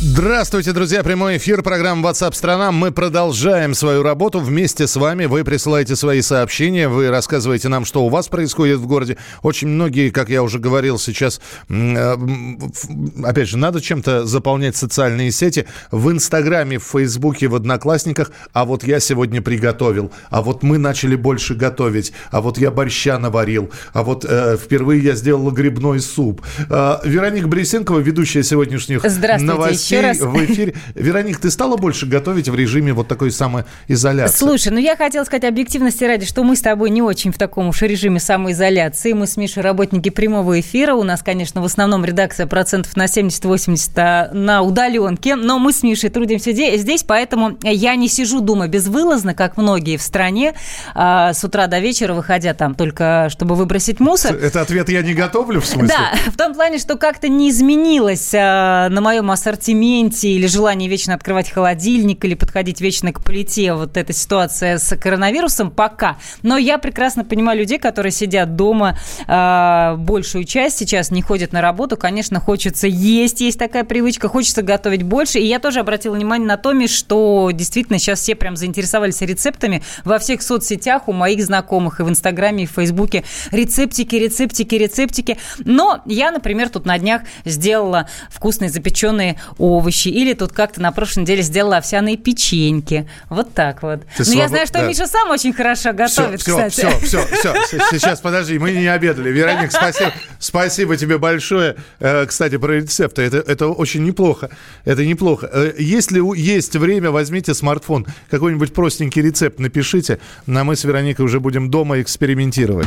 Здравствуйте, друзья. Прямой эфир программы WhatsApp страна. Мы продолжаем свою работу вместе с вами. Вы присылаете свои сообщения, вы рассказываете нам, что у вас происходит в городе. Очень многие, как я уже говорил, сейчас, опять же, надо чем-то заполнять социальные сети. В Инстаграме, в Фейсбуке, в Одноклассниках. А вот я сегодня приготовил. А вот мы начали больше готовить. А вот я борща наварил. А вот впервые я сделал грибной суп. Вероника Бресенкова, ведущая сегодняшних новостей. В эфире. Вероник, ты стала больше готовить в режиме вот такой самоизоляции? Слушай, ну я хотела сказать объективности ради, что мы с тобой не очень в таком уж режиме самоизоляции. Мы с Мишей работники прямого эфира. У нас, конечно, в основном редакция процентов на 70-80 на удаленке. Но мы с Мишей трудимся здесь, поэтому я не сижу дома безвылазно, как многие в стране, с утра до вечера, выходя там только, чтобы выбросить мусор. Это ответ «я не готовлю», в смысле? Да, в том плане, что как-то не изменилось на моем ассортименте или желание вечно открывать холодильник, или подходить вечно к плите. Вот эта ситуация с коронавирусом пока. Но я прекрасно понимаю людей, которые сидят дома большую часть сейчас, не ходят на работу. Конечно, хочется есть, есть такая привычка, хочется готовить больше. И я тоже обратила внимание на то, что действительно сейчас все прям заинтересовались рецептами во всех соцсетях у моих знакомых и в Инстаграме, и в Фейсбуке. Рецептики. Но я, например, тут на днях сделала вкусные запеченные овощи. Или тут как-то на прошлой неделе сделала овсяные печеньки. Вот так вот. Я знаю, что да. Миша сам очень хорошо готовит, Все. Сейчас, подожди, мы не обедали. Вероника, спасибо тебе большое. Кстати, про рецепты. Это очень неплохо. Если есть время, возьмите смартфон. Какой-нибудь простенький рецепт напишите. А мы с Вероникой уже будем дома экспериментировать.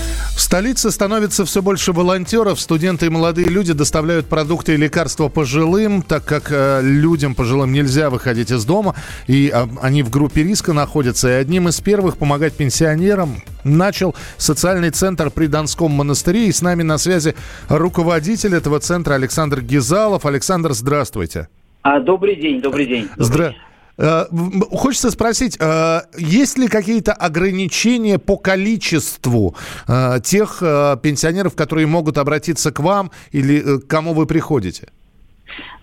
В столице становится все больше волонтеров. Студенты и молодые люди доставляют продукты и лекарства пожилым, так как людям пожилым нельзя выходить из дома, и они в группе риска находятся. И одним из первых помогать пенсионерам начал социальный центр при Донском монастыре. И с нами на связи руководитель этого центра Александр Гезалов. Александр, здравствуйте. Добрый день. Хочется спросить, есть ли какие-то ограничения по количеству тех пенсионеров, которые могут обратиться к вам или к кому вы приходите?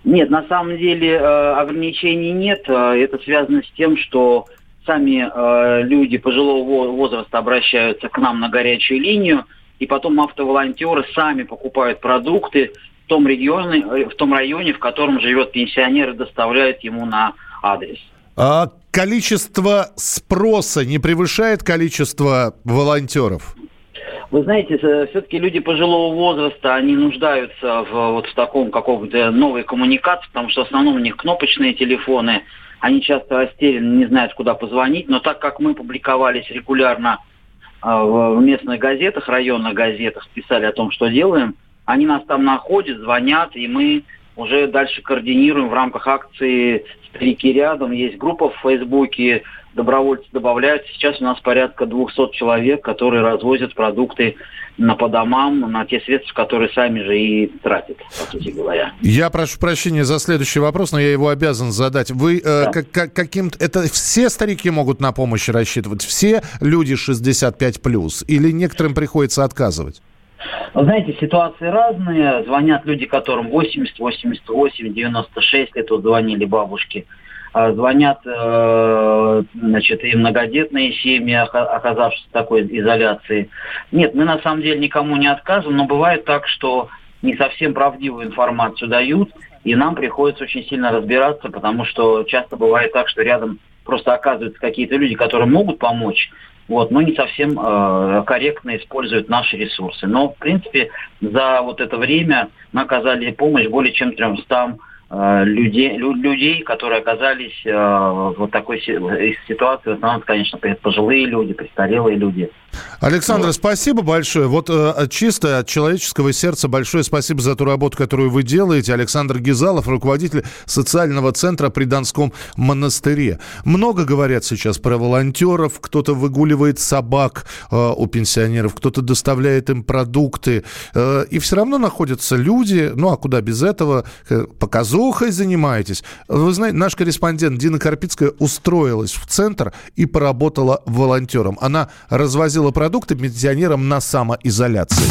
Нет, на самом деле ограничений нет. Это связано с тем, что сами люди пожилого возраста обращаются к нам на горячую линию, и потом автоволонтеры сами покупают продукты в том районе, в котором живет пенсионер, и доставляют ему на адрес. А количество спроса не превышает количество волонтеров? Вы знаете, все-таки люди пожилого возраста, они нуждаются в таком каком-то новой коммуникации, потому что в основном у них кнопочные телефоны, они часто растеряны, не знают, куда позвонить. Но так как мы публиковались регулярно в местных газетах, районных газетах, писали о том, что делаем, они нас там находят, звонят, и мы уже дальше координируем в рамках акции «Старики рядом». Есть группа в Фейсбуке, добровольцы добавляются. Сейчас у нас порядка 200 человек, которые развозят продукты по домам, на те средства, которые сами же и тратят, по сути говоря. Я прошу прощения за следующий вопрос, но я его обязан задать. Вы да. Это все старики могут на помощь рассчитывать? Все люди 65+? Или некоторым приходится отказывать? Знаете, ситуации разные. Звонят люди, которым 80, 88, 96 лет, вот звонили бабушки. Звонят, и многодетные семьи, оказавшиеся в такой изоляции. Нет, мы на самом деле никому не отказываем, но бывает так, что не совсем правдивую информацию дают, и нам приходится очень сильно разбираться, потому что часто бывает так, что рядом просто оказываются какие-то люди, которые могут помочь, но не совсем корректно используют наши ресурсы. Но, в принципе, за это время мы оказали помощь более чем 300 людей, которые оказались в такой ситуации. В основном, конечно, пожилые люди, престарелые люди. Александр, вот. Спасибо большое. Вот чисто от человеческого сердца большое спасибо за ту работу, которую вы делаете. Александр Гезалов, руководитель социального центра при Донском монастыре. Много говорят сейчас про волонтеров. Кто-то выгуливает собак у пенсионеров, кто-то доставляет им продукты. И все равно находятся люди, ну а куда без этого, показуха занимаетесь. Вы знаете, наш корреспондент Дина Карпицкая устроилась в центр и поработала волонтером. Она развозила продукты пенсионерам на самоизоляции.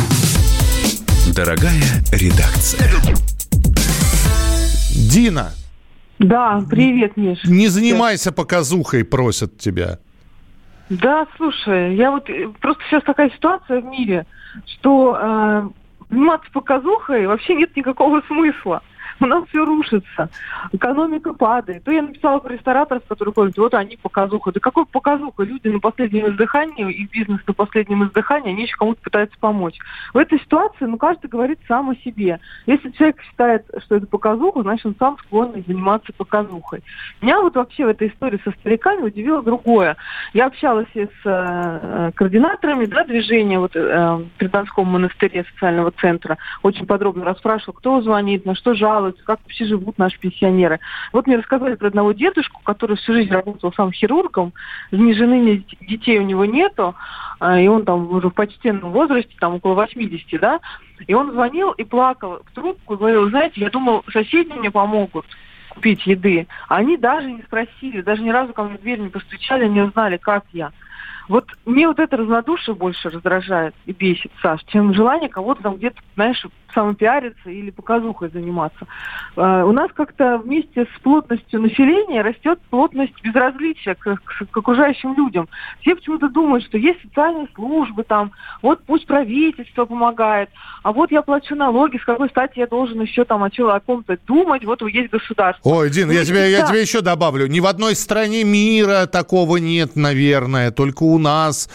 Дорогая редакция. Дина. Да, привет, Миш. Не занимайся показухой, просят тебя. Да, слушай, я вот... Просто сейчас такая ситуация в мире, что заниматься показухой вообще нет никакого смысла. У нас все рушится, экономика падает. То я написала про рестораторов, которые говорят, вот они показуха. Да какой показуха? Люди на последнем издыхании, их бизнес на последнем издыхании, они еще кому-то пытаются помочь. В этой ситуации, ну, каждый говорит сам о себе. Если человек считает, что это показуха, значит, он сам склонен заниматься показухой. Меня вот вообще в этой истории со стариками удивило другое. Я общалась и с координаторами, да, движения вот, при Донском монастыре социального центра. Очень подробно расспрашивала, кто звонит, на что жалуется, как вообще живут наши пенсионеры. Вот мне рассказали про одного дедушку, который всю жизнь работал сам хирургом, ни жены, ни детей у него нету, и он там уже в почтенном возрасте, там около 80, да, и он звонил и плакал в трубку, и говорил, знаете, я думал, соседи мне помогут купить еды, а они даже не спросили, даже ни разу ко мне в дверь не постучали, не узнали, как я. Вот мне вот это разнодушие больше раздражает и бесит, Саш, чем желание кого-то там где-то, знаешь, самопиариться или показухой заниматься. У нас как-то вместе с плотностью населения растет плотность безразличия к окружающим людям. Все почему-то думают, что есть социальные службы, там, вот пусть правительство помогает, а вот я плачу налоги, с какой стати я должен еще там о ком-то думать, вот есть государство. Ой, Дин, я тебе еще добавлю, ни в одной стране мира такого нет, наверное, только у нас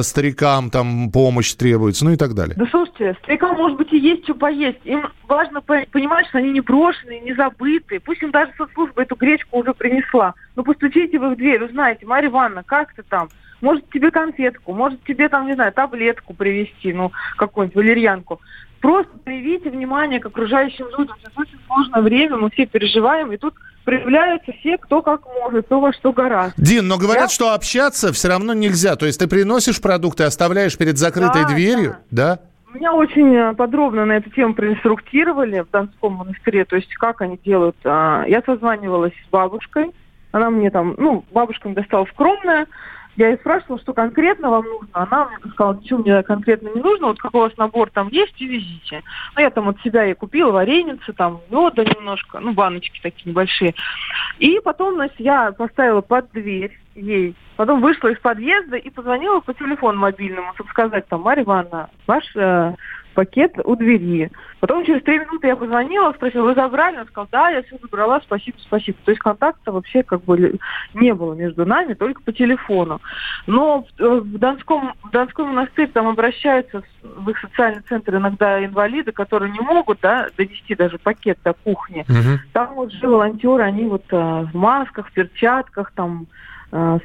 старикам там помощь требуется, ну и так далее. Да слушайте, старикам, может быть, и есть что поесть. Им важно понимать, что они не брошенные, не забытые. Пусть им даже соцслужба эту гречку уже принесла. Но постучите вы в дверь, узнаете, Марья Ивановна, как ты там? Может, тебе конфетку, может, тебе там, не знаю, таблетку привезти, ну, какую-нибудь валерьянку. Просто проявите внимание к окружающим людям. Сейчас очень сложное время, мы все переживаем, и тут проявляются все, кто как может, кто во что гораздо. Дин, но говорят, что общаться все равно нельзя. То есть ты приносишь продукты, оставляешь перед закрытой дверью, да? Меня очень подробно на эту тему проинструктировали в Донском монастыре, то есть как они делают. Я созванивалась с бабушкой, она мне там, ну, бабушка мне достала скромное, я ей спрашивала, что конкретно вам нужно, она мне сказала, ничего мне конкретно не нужно, вот какой у вас набор там есть и везите. Ну, я там от себя ей купила вареницы, там, меда немножко, ну, баночки такие небольшие. И потом, значит, я поставила под дверь ей, потом вышла из подъезда и позвонила по телефону мобильному, чтобы сказать, там, Марья Ивановна, ваш пакет у двери. Потом через 3 минуты я позвонила, спросила, вы забрали? Он сказал, да, я все забрала, спасибо. То есть контакта вообще как бы не было между нами, только по телефону. Но в Донском монастырь там обращаются в их социальный центр иногда инвалиды, которые не могут, да, донести даже пакет до кухни. Угу. Там вот же волонтеры, они вот в масках, в перчатках, там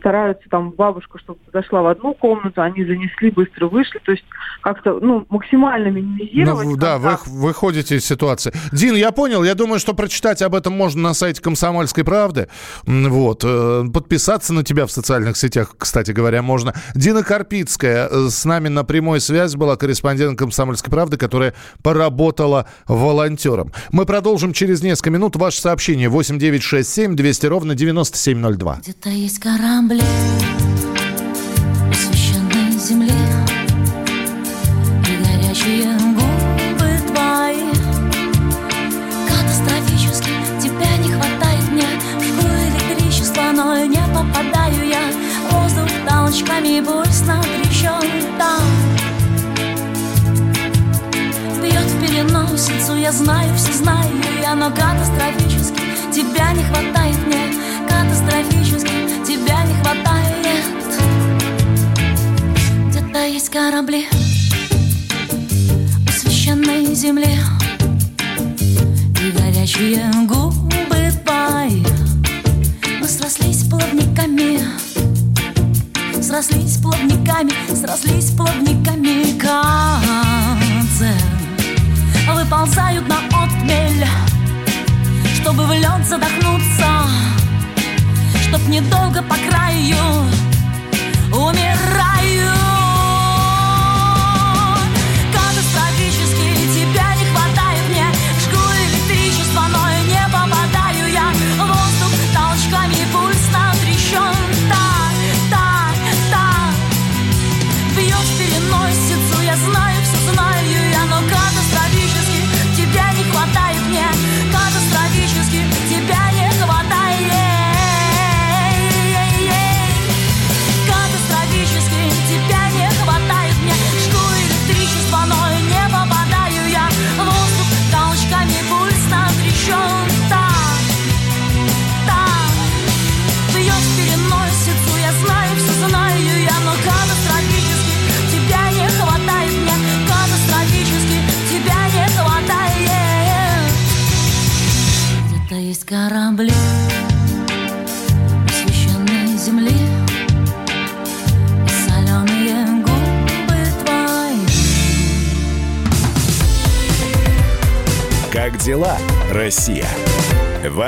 стараются, там, бабушка, чтобы зашла в одну комнату, они занесли, быстро вышли, то есть как-то, ну, максимально минимизировать. Ну, да, вы ходите из ситуации. Дин, я понял, я думаю, что прочитать об этом можно на сайте «Комсомольской правды». Вот. Подписаться на тебя в социальных сетях, кстати говоря, можно. Дина Карпицкая с нами на прямой связи была, корреспондент «Комсомольской правды», которая поработала волонтером. Мы продолжим через несколько минут. Ваше сообщение 8967 200 ровно 9702. Где-то есть Рамбле, священной земле, и горячие губы твои. Катастрофически тебя не хватает мне, жду электричество, но не попадаю я. Воздух толчками бурст натрещен там. Бьет в переносицу, я знаю, все знаю я, но катастрофически тебя не хватает мне, катастрофически тебя не хватает. Где-то есть корабли у священной земли и горячие губы срослись плотниками камикадзе. Выползают на отмель, чтобы в лед задохнуться, чтоб недолго по краю умираю. Катастрофически тебя не хватает мне, жгу электричество, но и не попадаю я. Воздух толчками, пульс нам трещен. Так, так, так. Бьет в переносицу, я знаю, все знаю я. Но катастрофически тебя не хватает мне, катастрофически тебя не хватает. Есть корабли, освещенные земли, и соленые губы твои. Как дела, Россия?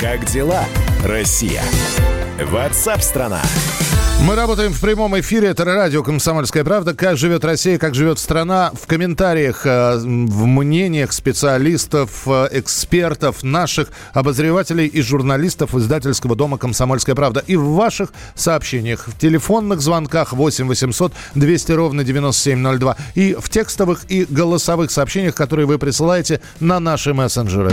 Как дела, Россия? WhatsApp-страна. Мы работаем в прямом эфире. Это радио «Комсомольская правда». Как живет Россия, как живет страна. В комментариях, в мнениях специалистов, экспертов, наших обозревателей и журналистов издательского дома «Комсомольская правда». И в ваших сообщениях, в телефонных звонках 8 800 200 ровно 9702. И в текстовых и голосовых сообщениях, которые вы присылаете на наши мессенджеры.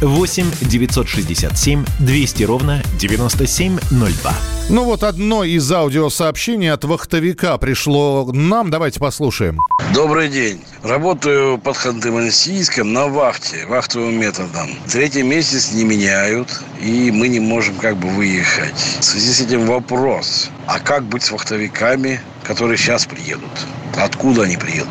8 967 200 ровно 9702. Ну вот одно из аудиосообщений от вахтовика пришло нам. Давайте послушаем. Добрый день. Работаю под Ханты-Мансийском на вахте, вахтовым методом. Третий месяц не меняют, и мы не можем как бы выехать. В связи с этим вопрос. А как быть с вахтовиками, которые сейчас приедут? Откуда они приедут?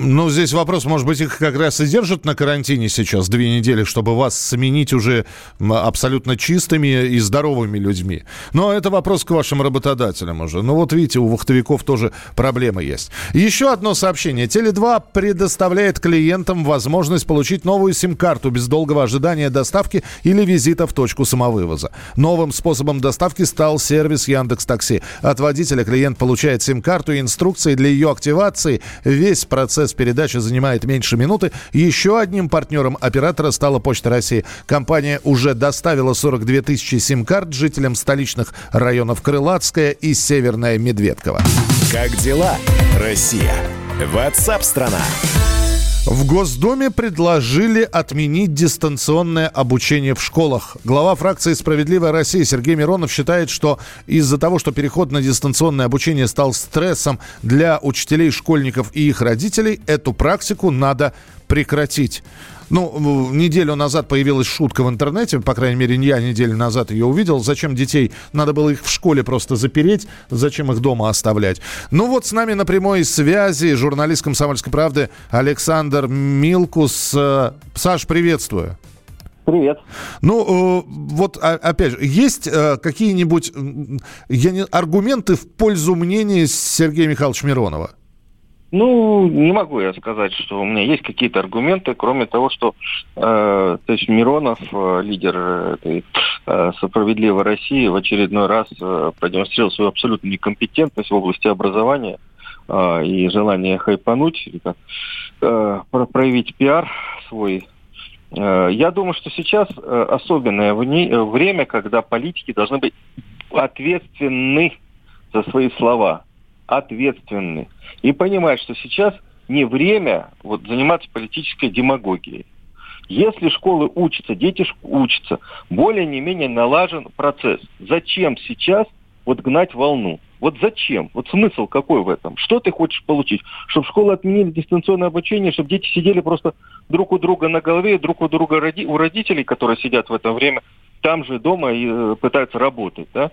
Ну, здесь вопрос, может быть, их как раз и держат на карантине сейчас 2 недели, чтобы вас сменить уже абсолютно чистыми и здоровыми людьми. Но это вопрос к вашим работодателям уже. Ну, вот видите, у вахтовиков тоже проблемы есть. Еще одно сообщение. Tele2 предоставляет клиентам возможность получить новую сим-карту без долгого ожидания доставки или визита в точку самовывоза. Новым способом доставки стал сервис Яндекс.Такси. От водителя клиент получает сим-карту и инструкции для ее активации. Весь процесс передача занимает меньше минуты. Еще одним партнером оператора стала Почта России. Компания уже доставила 42 тысячи сим-карт жителям столичных районов Крылатская и Северная Медведкова. Как дела, Россия? WhatsApp-страна. В Госдуме предложили отменить дистанционное обучение в школах. Глава фракции «Справедливая Россия» Сергей Миронов считает, что из-за того, что переход на дистанционное обучение стал стрессом для учителей, школьников и их родителей, эту практику надо прекратить. Ну, неделю назад появилась шутка в интернете, по крайней мере, я неделю назад ее увидел. Зачем детей? Надо было их в школе просто запереть, зачем их дома оставлять? Ну вот с нами на прямой связи журналист «Комсомольской правды» Александр Милкус. Саш, приветствую. Привет. Ну, вот опять же, есть какие-нибудь аргументы в пользу мнения Сергея Михайловича Миронова? Ну, не могу я сказать, что у меня есть какие-то аргументы, кроме того, что товарищ Миронов, лидер этой «Справедливой России», в очередной раз продемонстрировал свою абсолютную некомпетентность в области образования и желание хайпануть, проявить пиар свой. Я думаю, что сейчас особенное время, когда политики должны быть ответственны за свои слова. Ответственны. И понимают, что сейчас не время заниматься политической демагогией. Если школы учатся, дети учатся, более не менее налажен процесс. Зачем сейчас гнать волну? Зачем? Смысл какой в этом? Что ты хочешь получить? Чтобы школы отменили дистанционное обучение, чтобы дети сидели просто друг у друга на голове, друг у друга у родителей, которые сидят в это время там же дома и пытаются работать, да?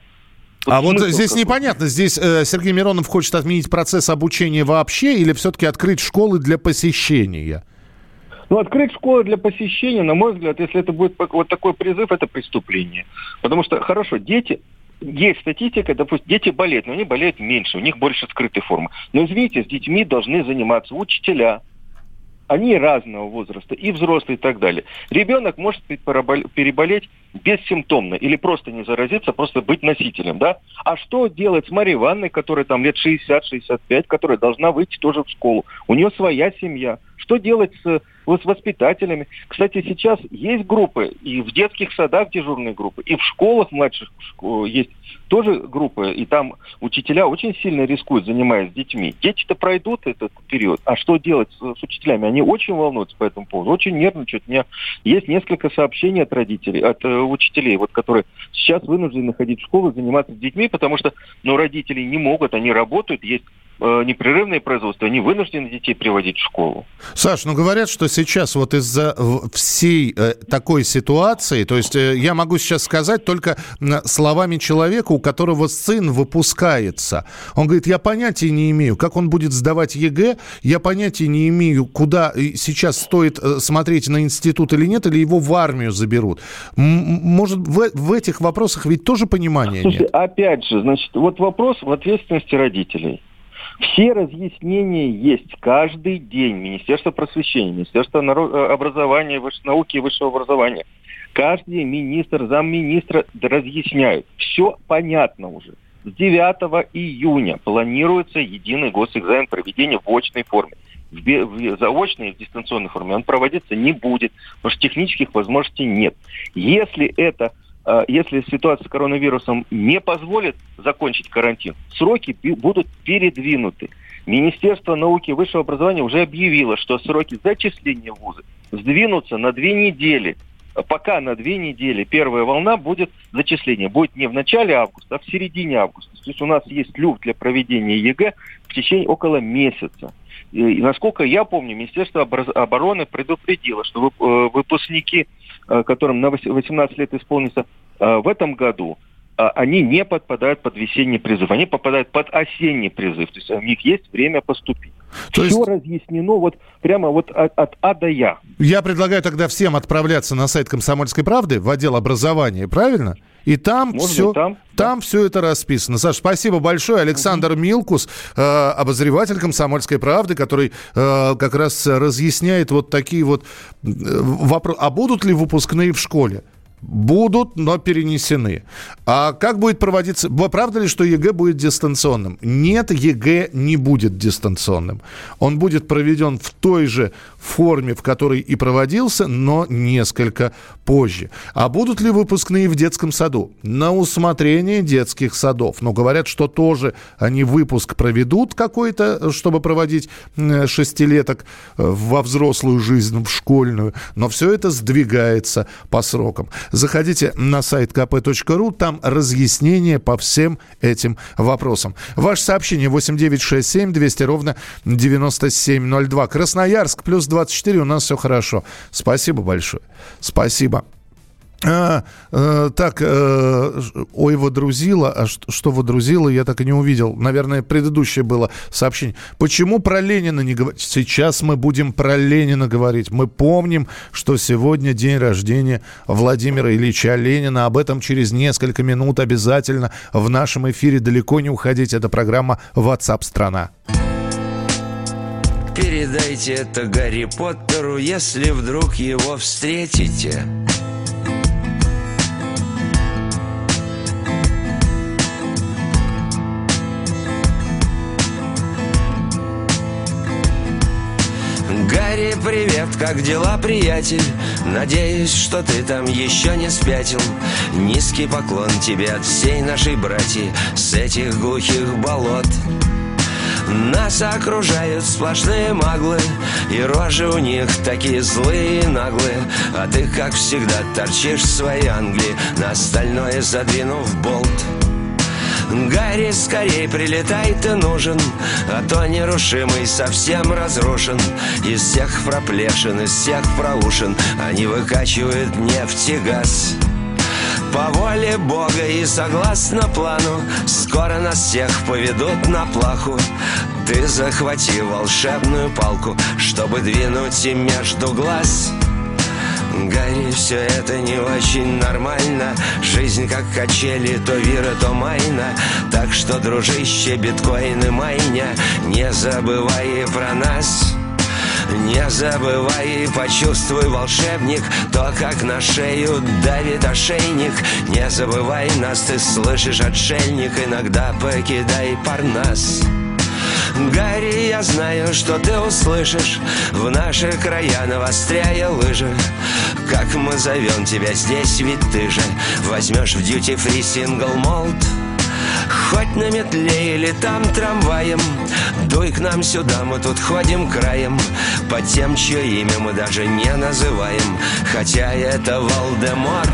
Здесь непонятно, здесь Сергей Миронов хочет отменить процесс обучения вообще или все-таки открыть школы для посещения? Открыть школы для посещения, на мой взгляд, если это будет такой призыв, это преступление. Потому что, хорошо, дети... Есть статистика, допустим, дети болеют, но они болеют меньше, у них больше скрытой формы. Но, извините, с детьми должны заниматься учителя. Они разного возраста, и взрослые, и так далее. Ребенок может переболеть бессимптомно или просто не заразиться, просто быть носителем, да? А что делать с Марией Ивановной, которая там лет 60-65, которая должна выйти тоже в школу? У нее своя семья. Что делать с воспитателями? Кстати, сейчас есть группы, и в детских садах дежурные группы, и в школах младших есть тоже группы, и там учителя очень сильно рискуют, занимаясь детьми. Дети-то пройдут этот период, а что делать с учителями? Они очень волнуются по этому поводу, очень нервничают. У меня есть несколько сообщений от родителей, от учителей, которые сейчас вынуждены ходить в школу, заниматься с детьми, потому что родители не могут, они работают, есть непрерывное производство, они вынуждены детей приводить в школу. Саш, говорят, что сейчас из-за всей такой ситуации, то есть я могу сейчас сказать только словами человека, у которого сын выпускается. Он говорит, я понятия не имею, как он будет сдавать ЕГЭ, я понятия не имею, куда сейчас стоит смотреть на институт или нет, или его в армию заберут. Может, в этих вопросах ведь тоже понимания нет? Опять же, вопрос в ответственности родителей. Все разъяснения есть каждый день. Министерство просвещения, Министерство образования, науки и высшего образования. Каждый министр, замминистра разъясняют. Все понятно уже. С 9 июня планируется единый госэкзамен проведения в очной форме. В заочной и в дистанционной форме он проводиться не будет, потому что технических возможностей нет. Если ситуация с коронавирусом не позволит закончить карантин, сроки будут передвинуты. Министерство науки и высшего образования уже объявило, что сроки зачисления в вузы сдвинутся на 2 недели. Пока на 2 недели первая волна будет зачисление. Будет не в начале августа, а в середине августа. То есть у нас есть люфт для проведения ЕГЭ в течение около месяца. И, насколько я помню, Министерство обороны предупредило, что выпускники, которым на 18 лет исполнится в этом году, они не подпадают под весенний призыв, они попадают под осенний призыв. То есть у них есть время поступить. Все разъяснено прямо от А до Я. Я предлагаю тогда всем отправляться на сайт «Комсомольской правды» в отдел образования, правильно? И там все, там все это расписано. Саш, спасибо большое. Александр Милкус, обозреватель «Комсомольской правды», который как раз разъясняет такие вопросы. А будут ли выпускные в школе? Будут, но перенесены. А как будет проводиться... Правда ли, что ЕГЭ будет дистанционным? Нет, ЕГЭ не будет дистанционным. Он будет проведен в той же форме, в которой и проводился, но несколько позже. А будут ли выпускные в детском саду? На усмотрение детских садов. Но говорят, что тоже они выпуск проведут какой-то, чтобы проводить шестилеток во взрослую жизнь, в школьную. Но все это сдвигается по срокам. Заходите на сайт kp.ru, там разъяснение по всем этим вопросам. Ваше сообщение 8967 200 ровно 9702. Красноярск, плюс 24, у нас все хорошо. Спасибо большое. Спасибо. Водрузило. А что водрузило, я так и не увидел. Наверное, предыдущее было сообщение. Почему про Ленина не говорить? Сейчас мы будем про Ленина говорить. Мы помним, что сегодня день рождения Владимира Ильича Ленина. Об этом через несколько минут обязательно в нашем эфире. Далеко не уходить. Это программа WhatsApp страна. Передайте это Гарри Поттеру, если вдруг его встретите. привет, как дела, приятель? Надеюсь, что ты там еще не спятил. Низкий поклон тебе от всей нашей братьи с этих глухих болот. Нас окружают сплошные маглы, и рожи у них такие злые и наглые. А ты, как всегда, торчишь в своей Англии, на остальное задвинув болт. Гарри, скорей прилетай, ты нужен, а то нерушимый совсем разрушен. Из всех проплешин, из всех проушин они выкачивают нефть и газ. По воле Бога и согласно плану скоро нас всех поведут на плаху. Ты захвати волшебную палку, чтобы двинуть им между глаз. Гарри, все это не очень нормально. Жизнь как качели, то вира, то майна. Так что, дружище, биткоины майня, не забывай про нас. Не забывай, почувствуй, волшебник, то, как на шею давит ошейник. Не забывай нас, ты слышишь, отшельник, иногда покидай Парнас. Гарри, я знаю, что ты услышишь, в наши края навостряя лыжи. Как мы зовем тебя здесь, ведь ты же возьмешь в дьюти-фри сингл-молт. Хоть на метле или там трамваем, дуй к нам сюда, мы тут ходим краем. По тем, чье имя мы даже не называем, хотя это Волдеморт.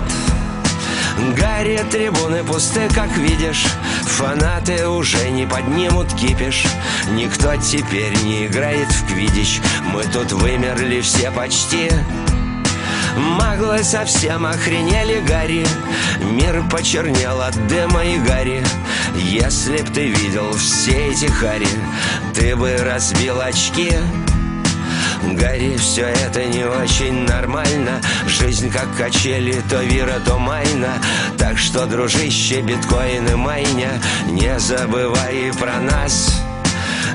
Гарри, трибуны пусты, как видишь, фанаты уже не поднимут кипиш. Никто теперь не играет в квиддич, мы тут вымерли все почти. Маглы совсем охренели, Гарри, мир почернел от дыма и гари. Если б ты видел все эти хари, ты бы разбил очки. Гарри, все это не очень нормально. Жизнь как качели, то вира, то майна. Так что, дружище, биткоины майня, не забывай про нас.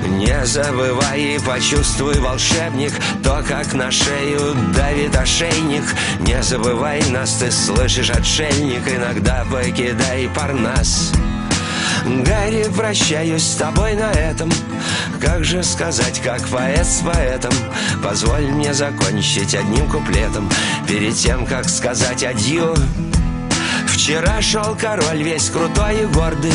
Не забывай, почувствуй, волшебник, то, как на шею давит ошейник. Не забывай нас, ты слышишь, отшельник, иногда покидай Парнас. Гарри, прощаюсь с тобой на этом. Как же сказать, как поэт с поэтом? Позволь мне закончить одним куплетом перед тем, как сказать адью. Вчера шел король весь крутой и гордый,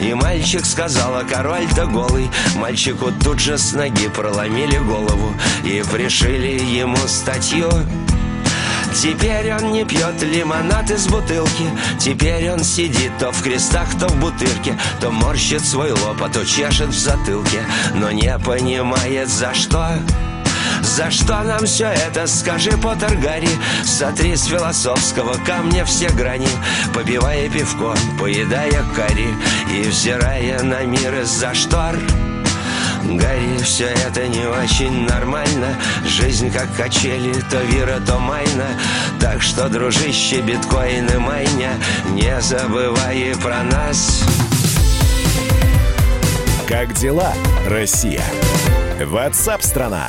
и мальчик сказал, а король-то голый. Мальчику тут же с ноги проломили голову и пришили ему статью. Теперь он не пьет лимонад из бутылки, теперь он сидит то в крестах, то в бутырке, то морщит свой лоб, а то чешет в затылке, но не понимает, за что. За что нам все это, скажи, Поттер, Гарри? Сотри с философского камня все грани, попивая пивко, поедая карри и взирая на мир из-за штор. Гарри, все это не очень нормально. Жизнь как качели, то вира, то майна. Так что, дружище, биткоины майня, не забывай про нас. Как дела, Россия? Ватсап-страна.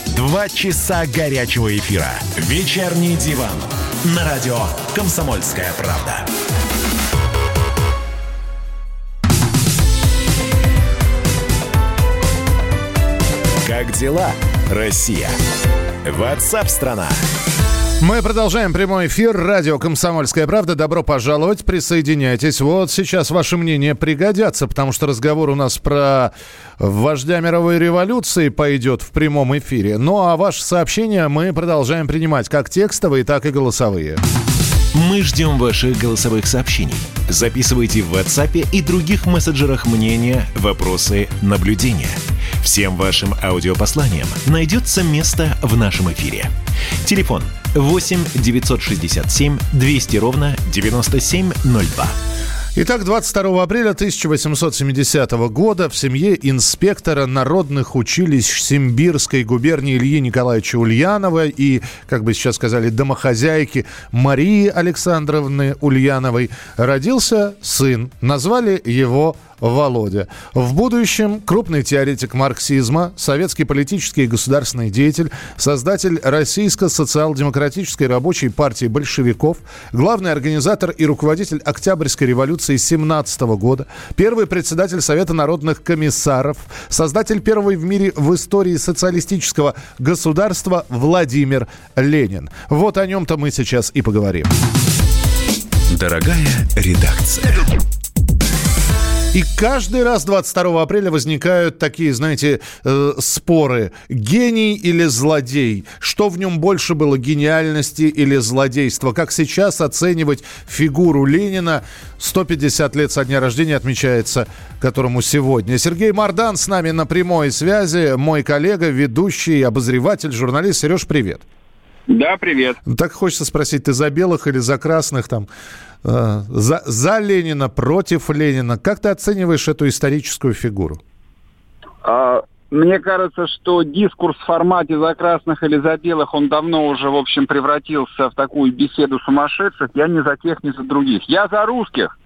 2 часа горячего эфира. «Вечерний диван». На радио «Комсомольская правда». Как дела, Россия? Ватсап-страна. Мы продолжаем прямой эфир. Радио «Комсомольская правда». Добро пожаловать. Присоединяйтесь. Вот сейчас ваше мнение пригодится, потому что разговор у нас про вождя мировой революции пойдет в прямом эфире. Ну а ваши сообщения мы продолжаем принимать как текстовые, так и голосовые. Мы ждем ваших голосовых сообщений. Записывайте в WhatsApp и других мессенджерах мнения, вопросы, наблюдения. Всем вашим аудиопосланиям найдется место в нашем эфире. Телефон 8 967 200 ровно 9702. Итак, 22 апреля 1870 года в семье инспектора народных училищ Симбирской губернии Ильи Николаевича Ульянова и, как бы сейчас сказали, домохозяйки Марии Александровны Ульяновой родился сын. Назвали его Володя. В будущем крупный теоретик марксизма, советский политический и государственный деятель, создатель Российско-социал-демократической рабочей партии большевиков, главный организатор и руководитель Октябрьской революции 1917 года, первый председатель Совета народных комиссаров, создатель первой в мире в истории социалистического государства Владимир Ленин. Вот о нем-то мы сейчас и поговорим. Дорогая редакция. И каждый раз 22 апреля возникают такие, знаете, споры. Гений или злодей? Что в нем больше было, гениальности или злодейства? Как сейчас оценивать фигуру Ленина? 150 лет со дня рождения отмечается, которому сегодня. Сергей Мардан с нами на прямой связи. Мой коллега, ведущий, обозреватель, журналист. Сереж, привет. Да, привет. Так хочется спросить, ты за белых или за красных там? За Ленина, против Ленина. Как ты оцениваешь эту историческую фигуру? Мне кажется, что дискурс в формате «за красных или за белых», он давно уже, в общем, превратился в такую беседу сумасшедших. Я не за тех, не за других. Я за русских.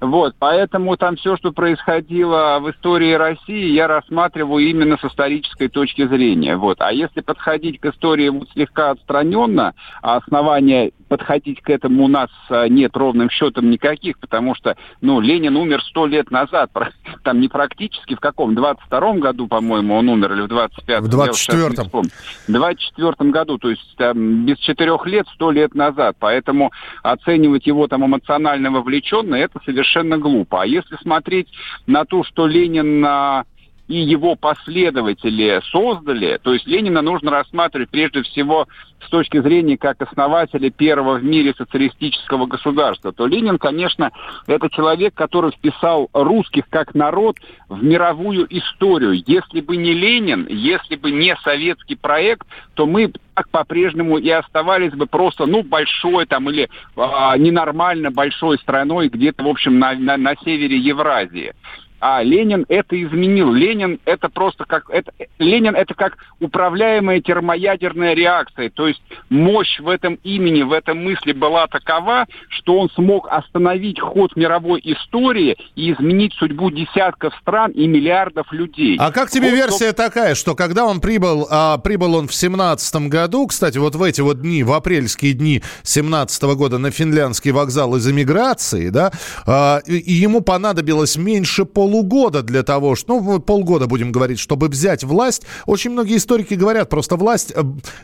Вот, поэтому там все, что происходило в истории России, я рассматриваю именно с исторической точки зрения. Вот. А если подходить к истории вот слегка отстраненно, а основания подходить к этому у нас нет ровным счетом никаких, потому что, Ленин умер 100 лет назад, там не практически, в каком, 22-м году, по-моему, он умер, или в 25-м? В 24-м. В 24-м году, то есть там, без 4 лет, 100 лет назад, поэтому оценивать его там эмоционально вовлеченно, это совершенно глупо. А если смотреть на то, что Ленин и его последователи создали, то есть Ленина нужно рассматривать прежде всего с точки зрения как основателя первого в мире социалистического государства, то Ленин, конечно, это человек, который вписал русских как народ в мировую историю. Если бы не Ленин, если бы не советский проект, то мы по-прежнему и оставались бы просто, большой там или ненормально большой страной где-то, в общем, на севере Евразии. А Ленин это изменил. Ленин это как управляемая термоядерная реакция. То есть мощь в этом имени, в этом мысли была такова, что он смог остановить ход мировой истории и изменить судьбу десятков стран и миллиардов людей. А как тебе версия такая, что когда он прибыл он в 17 году, кстати, вот в эти вот дни, в апрельские дни 17 года на финляндский вокзал из эмиграции, да, и ему понадобилось меньше полугода для того, полгода будем говорить, чтобы взять власть. Очень многие историки говорят, просто власть,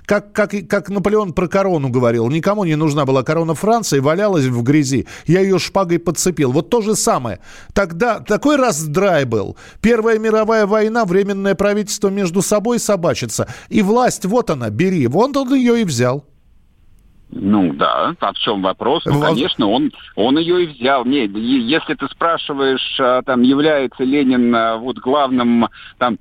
как Наполеон про корону говорил, никому не нужна была корона Франции, валялась в грязи. Я ее шпагой подцепил. Вот то же самое. Тогда такой раздрай был. Первая мировая война, временное правительство между собой собачится. И власть, вот она, бери. Вот он ее и взял. Да, а в чем вопрос? Конечно, он ее и взял. Нет, если ты спрашиваешь, там, является Ленин вот главным там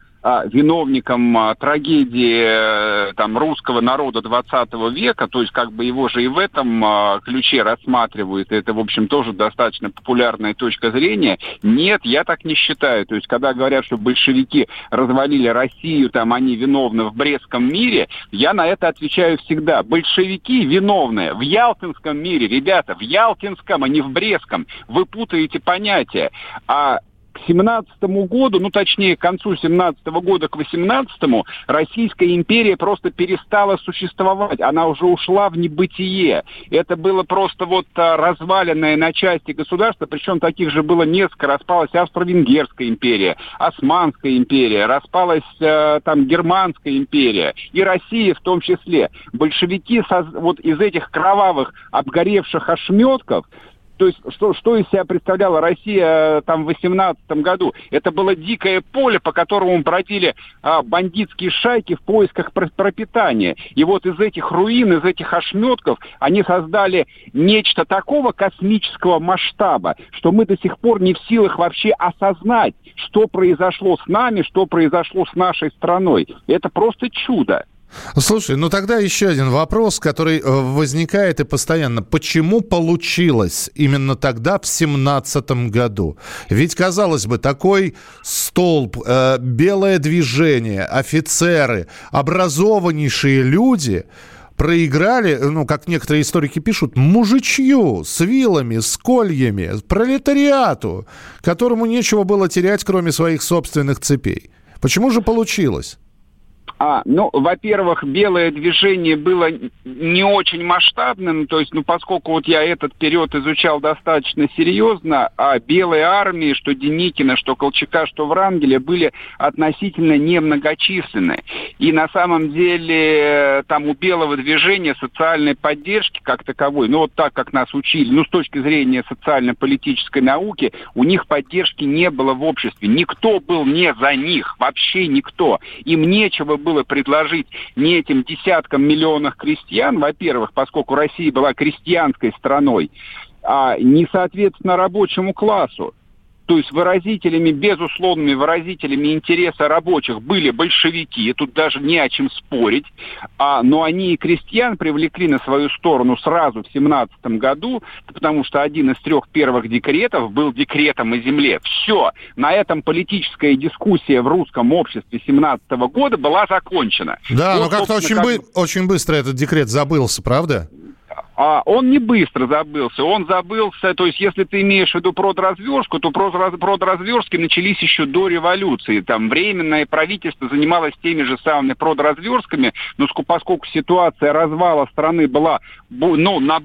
виновником трагедии там русского народа 20 века, то есть как бы его же и в этом ключе рассматривают, это, в общем, тоже достаточно популярная точка зрения. Нет, я так не считаю. То есть когда говорят, что большевики развалили Россию, там они виновны в Брестском мире, я на это отвечаю всегда. Большевики виновны в Ялтинском мире, ребята, в Ялтинском, а не в Брестском. Вы путаете понятия. А к 17-му году, к концу 17-го года, к 18-му, Российская империя просто перестала существовать. Она уже ушла в небытие. Это было просто разваленное на части государство, причем таких же было несколько. Распалась Австро-Венгерская империя, Османская империя, распалась Германская империя и Россия в том числе. Большевики из этих кровавых, обгоревших ошметков. То есть, что из себя представляла Россия в 18-м году? Это было дикое поле, по которому бродили бандитские шайки в поисках пропитания. И вот из этих руин, из этих ошметков они создали нечто такого космического масштаба, что мы до сих пор не в силах вообще осознать, что произошло с нами, что произошло с нашей страной. Это просто чудо. Слушай, ну тогда еще один вопрос, который возникает и постоянно. Почему получилось именно тогда, в 17 году? Ведь, казалось бы, такой столб, белое движение, офицеры, образованнейшие люди проиграли, ну, как некоторые историки пишут, мужичью с вилами, с кольями, пролетариату, которому нечего было терять, кроме своих собственных цепей. Почему же получилось? Ну, во-первых, белое движение было не очень масштабным, то есть, ну, поскольку вот я этот период изучал достаточно серьезно, а белые армии, что Деникина, что Колчака, что Врангеля, были относительно немногочисленны. И на самом деле там у белого движения социальной поддержки как таковой, ну, вот так, как нас учили, ну, с точки зрения социально-политической науки, у них поддержки не было в обществе. Никто был не за них, вообще никто. Им нечего было предложить не этим десяткам миллионов крестьян, во-первых, поскольку Россия была крестьянской страной, а не, соответственно, рабочему классу. То есть выразителями, безусловными выразителями интереса рабочих были большевики, тут даже не о чем спорить, но они и крестьян привлекли на свою сторону сразу в 17 году, потому что один из 3 первых декретов был декретом о земле. Все, на этом политическая дискуссия в русском обществе 17 года была закончена. Да, вот, но как-то очень быстро этот декрет забылся, правда? Он не быстро забылся, то есть если ты имеешь в виду продразверстку, то продразверстки начались еще до революции, там временное правительство занималось теми же самыми продразверстками, но поскольку ситуация развала страны была, ну, на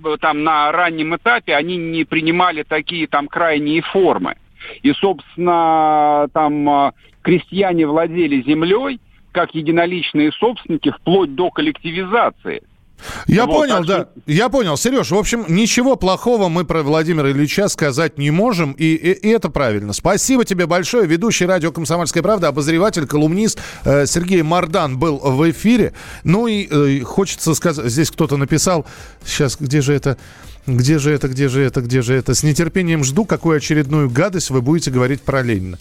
раннем этапе, они не принимали такие там крайние формы, и, собственно, там крестьяне владели землей как единоличные собственники вплоть до коллективизации. Я понял, Сереж, в общем, ничего плохого мы про Владимира Ильича сказать не можем, и это правильно. Спасибо тебе большое. Ведущий радио «Комсомольская правда», обозреватель, колумнист Сергей Мардан был в эфире. Ну и хочется сказать, здесь кто-то написал, сейчас, где же это, с нетерпением жду, какую очередную гадость вы будете говорить про Ленина.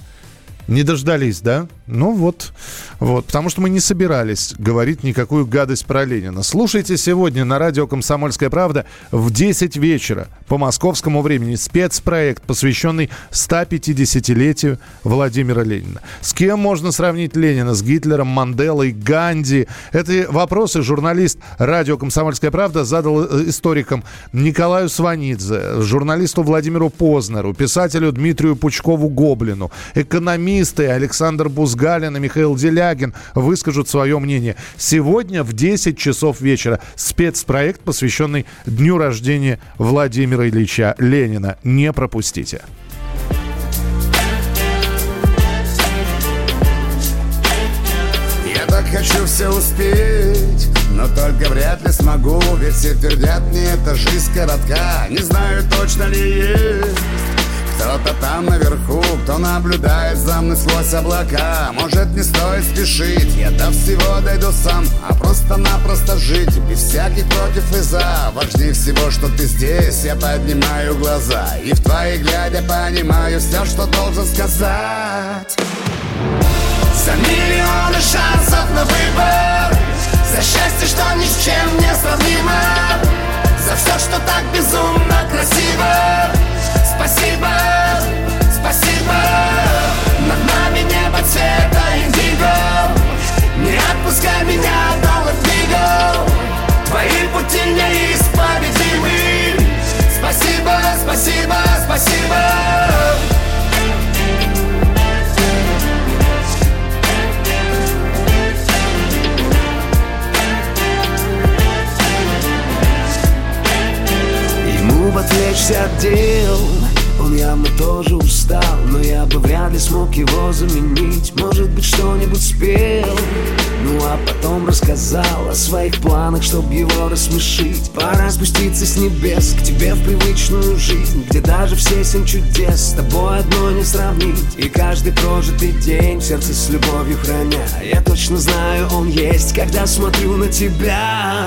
Не дождались, да? Ну вот, потому что мы не собирались говорить никакую гадость про Ленина. Слушайте сегодня на радио «Комсомольская правда» в 10 вечера по московскому времени спецпроект, посвященный 150-летию Владимира Ленина. С кем можно сравнить Ленина? С Гитлером, Манделой, Ганди? Эти вопросы журналист радио «Комсомольская правда» задал историкам Николаю Сванидзе, журналисту Владимиру Познеру, писателю Дмитрию Пучкову-Гоблину, экономисту Александр Бузгалин и Михаил Делягин выскажут свое мнение. Сегодня в 10 часов вечера спецпроект, посвященный дню рождения Владимира Ильича Ленина. Не пропустите. Я так хочу все успеть, но только вряд ли смогу, ведь все твердят мне, эта жизнь коротка. Не знаю, точно ли есть кто-то там наверху, кто наблюдает за мной сквозь облака. Может, не стоит спешить, я до всего дойду сам, а просто-напросто жить, без всяких против и за. Важнее всего, что ты здесь, я поднимаю глаза, и в твои глядя понимаю все, что должен сказать. За миллионы шансов на выбор, за счастье, что ни с чем не сравнимо, за все, что так безумно красиво. Спасибо, спасибо. Над нами небо цвета индиго, не отпускай меня, дал двигал. Твои пути неисповедимы. Спасибо, спасибо, спасибо. Отвлечься от дел, он явно тоже устал, но я бы вряд ли смог его заменить. Может быть, что-нибудь спел, ну а потом рассказал о своих планах, чтоб его рассмешить. Пора спуститься с небес к тебе в привычную жизнь, где даже все 7 чудес с тобой одно не сравнить. И каждый прожитый день в сердце с любовью храня, я точно знаю, он есть, когда смотрю на тебя.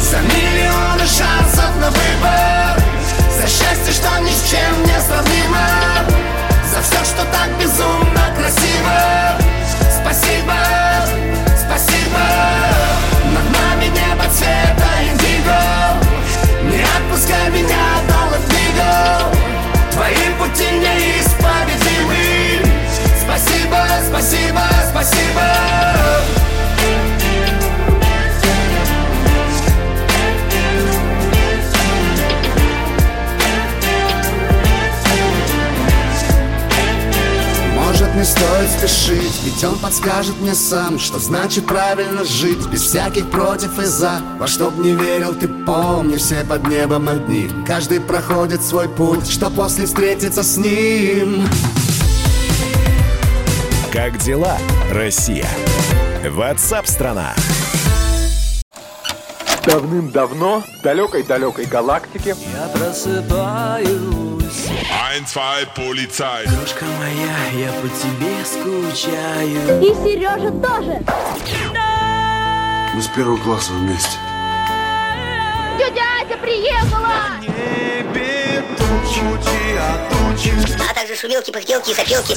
За миллионы шансов на выбор, за счастье, что ни с чем не сравнимо, за все, что так безумно красиво. Спасибо, спасибо. не стоит спешить, ведь он подскажет мне сам, что значит правильно жить, без всяких против и за. Во что б не верил, ты помни, все под небом одни. Каждый проходит свой путь, что после встретиться с ним. Как дела, Россия? Ватсап-страна! Давным-давно, в далекой-далекой галактике. Я просыпаюсь. 1, 2, полицай. Дружка моя, я по тебе скучаю. И Сережа тоже. Мы с первого класса вместе. Тетя Ася приехала! А также шумелки, пыхтелки и сопелки.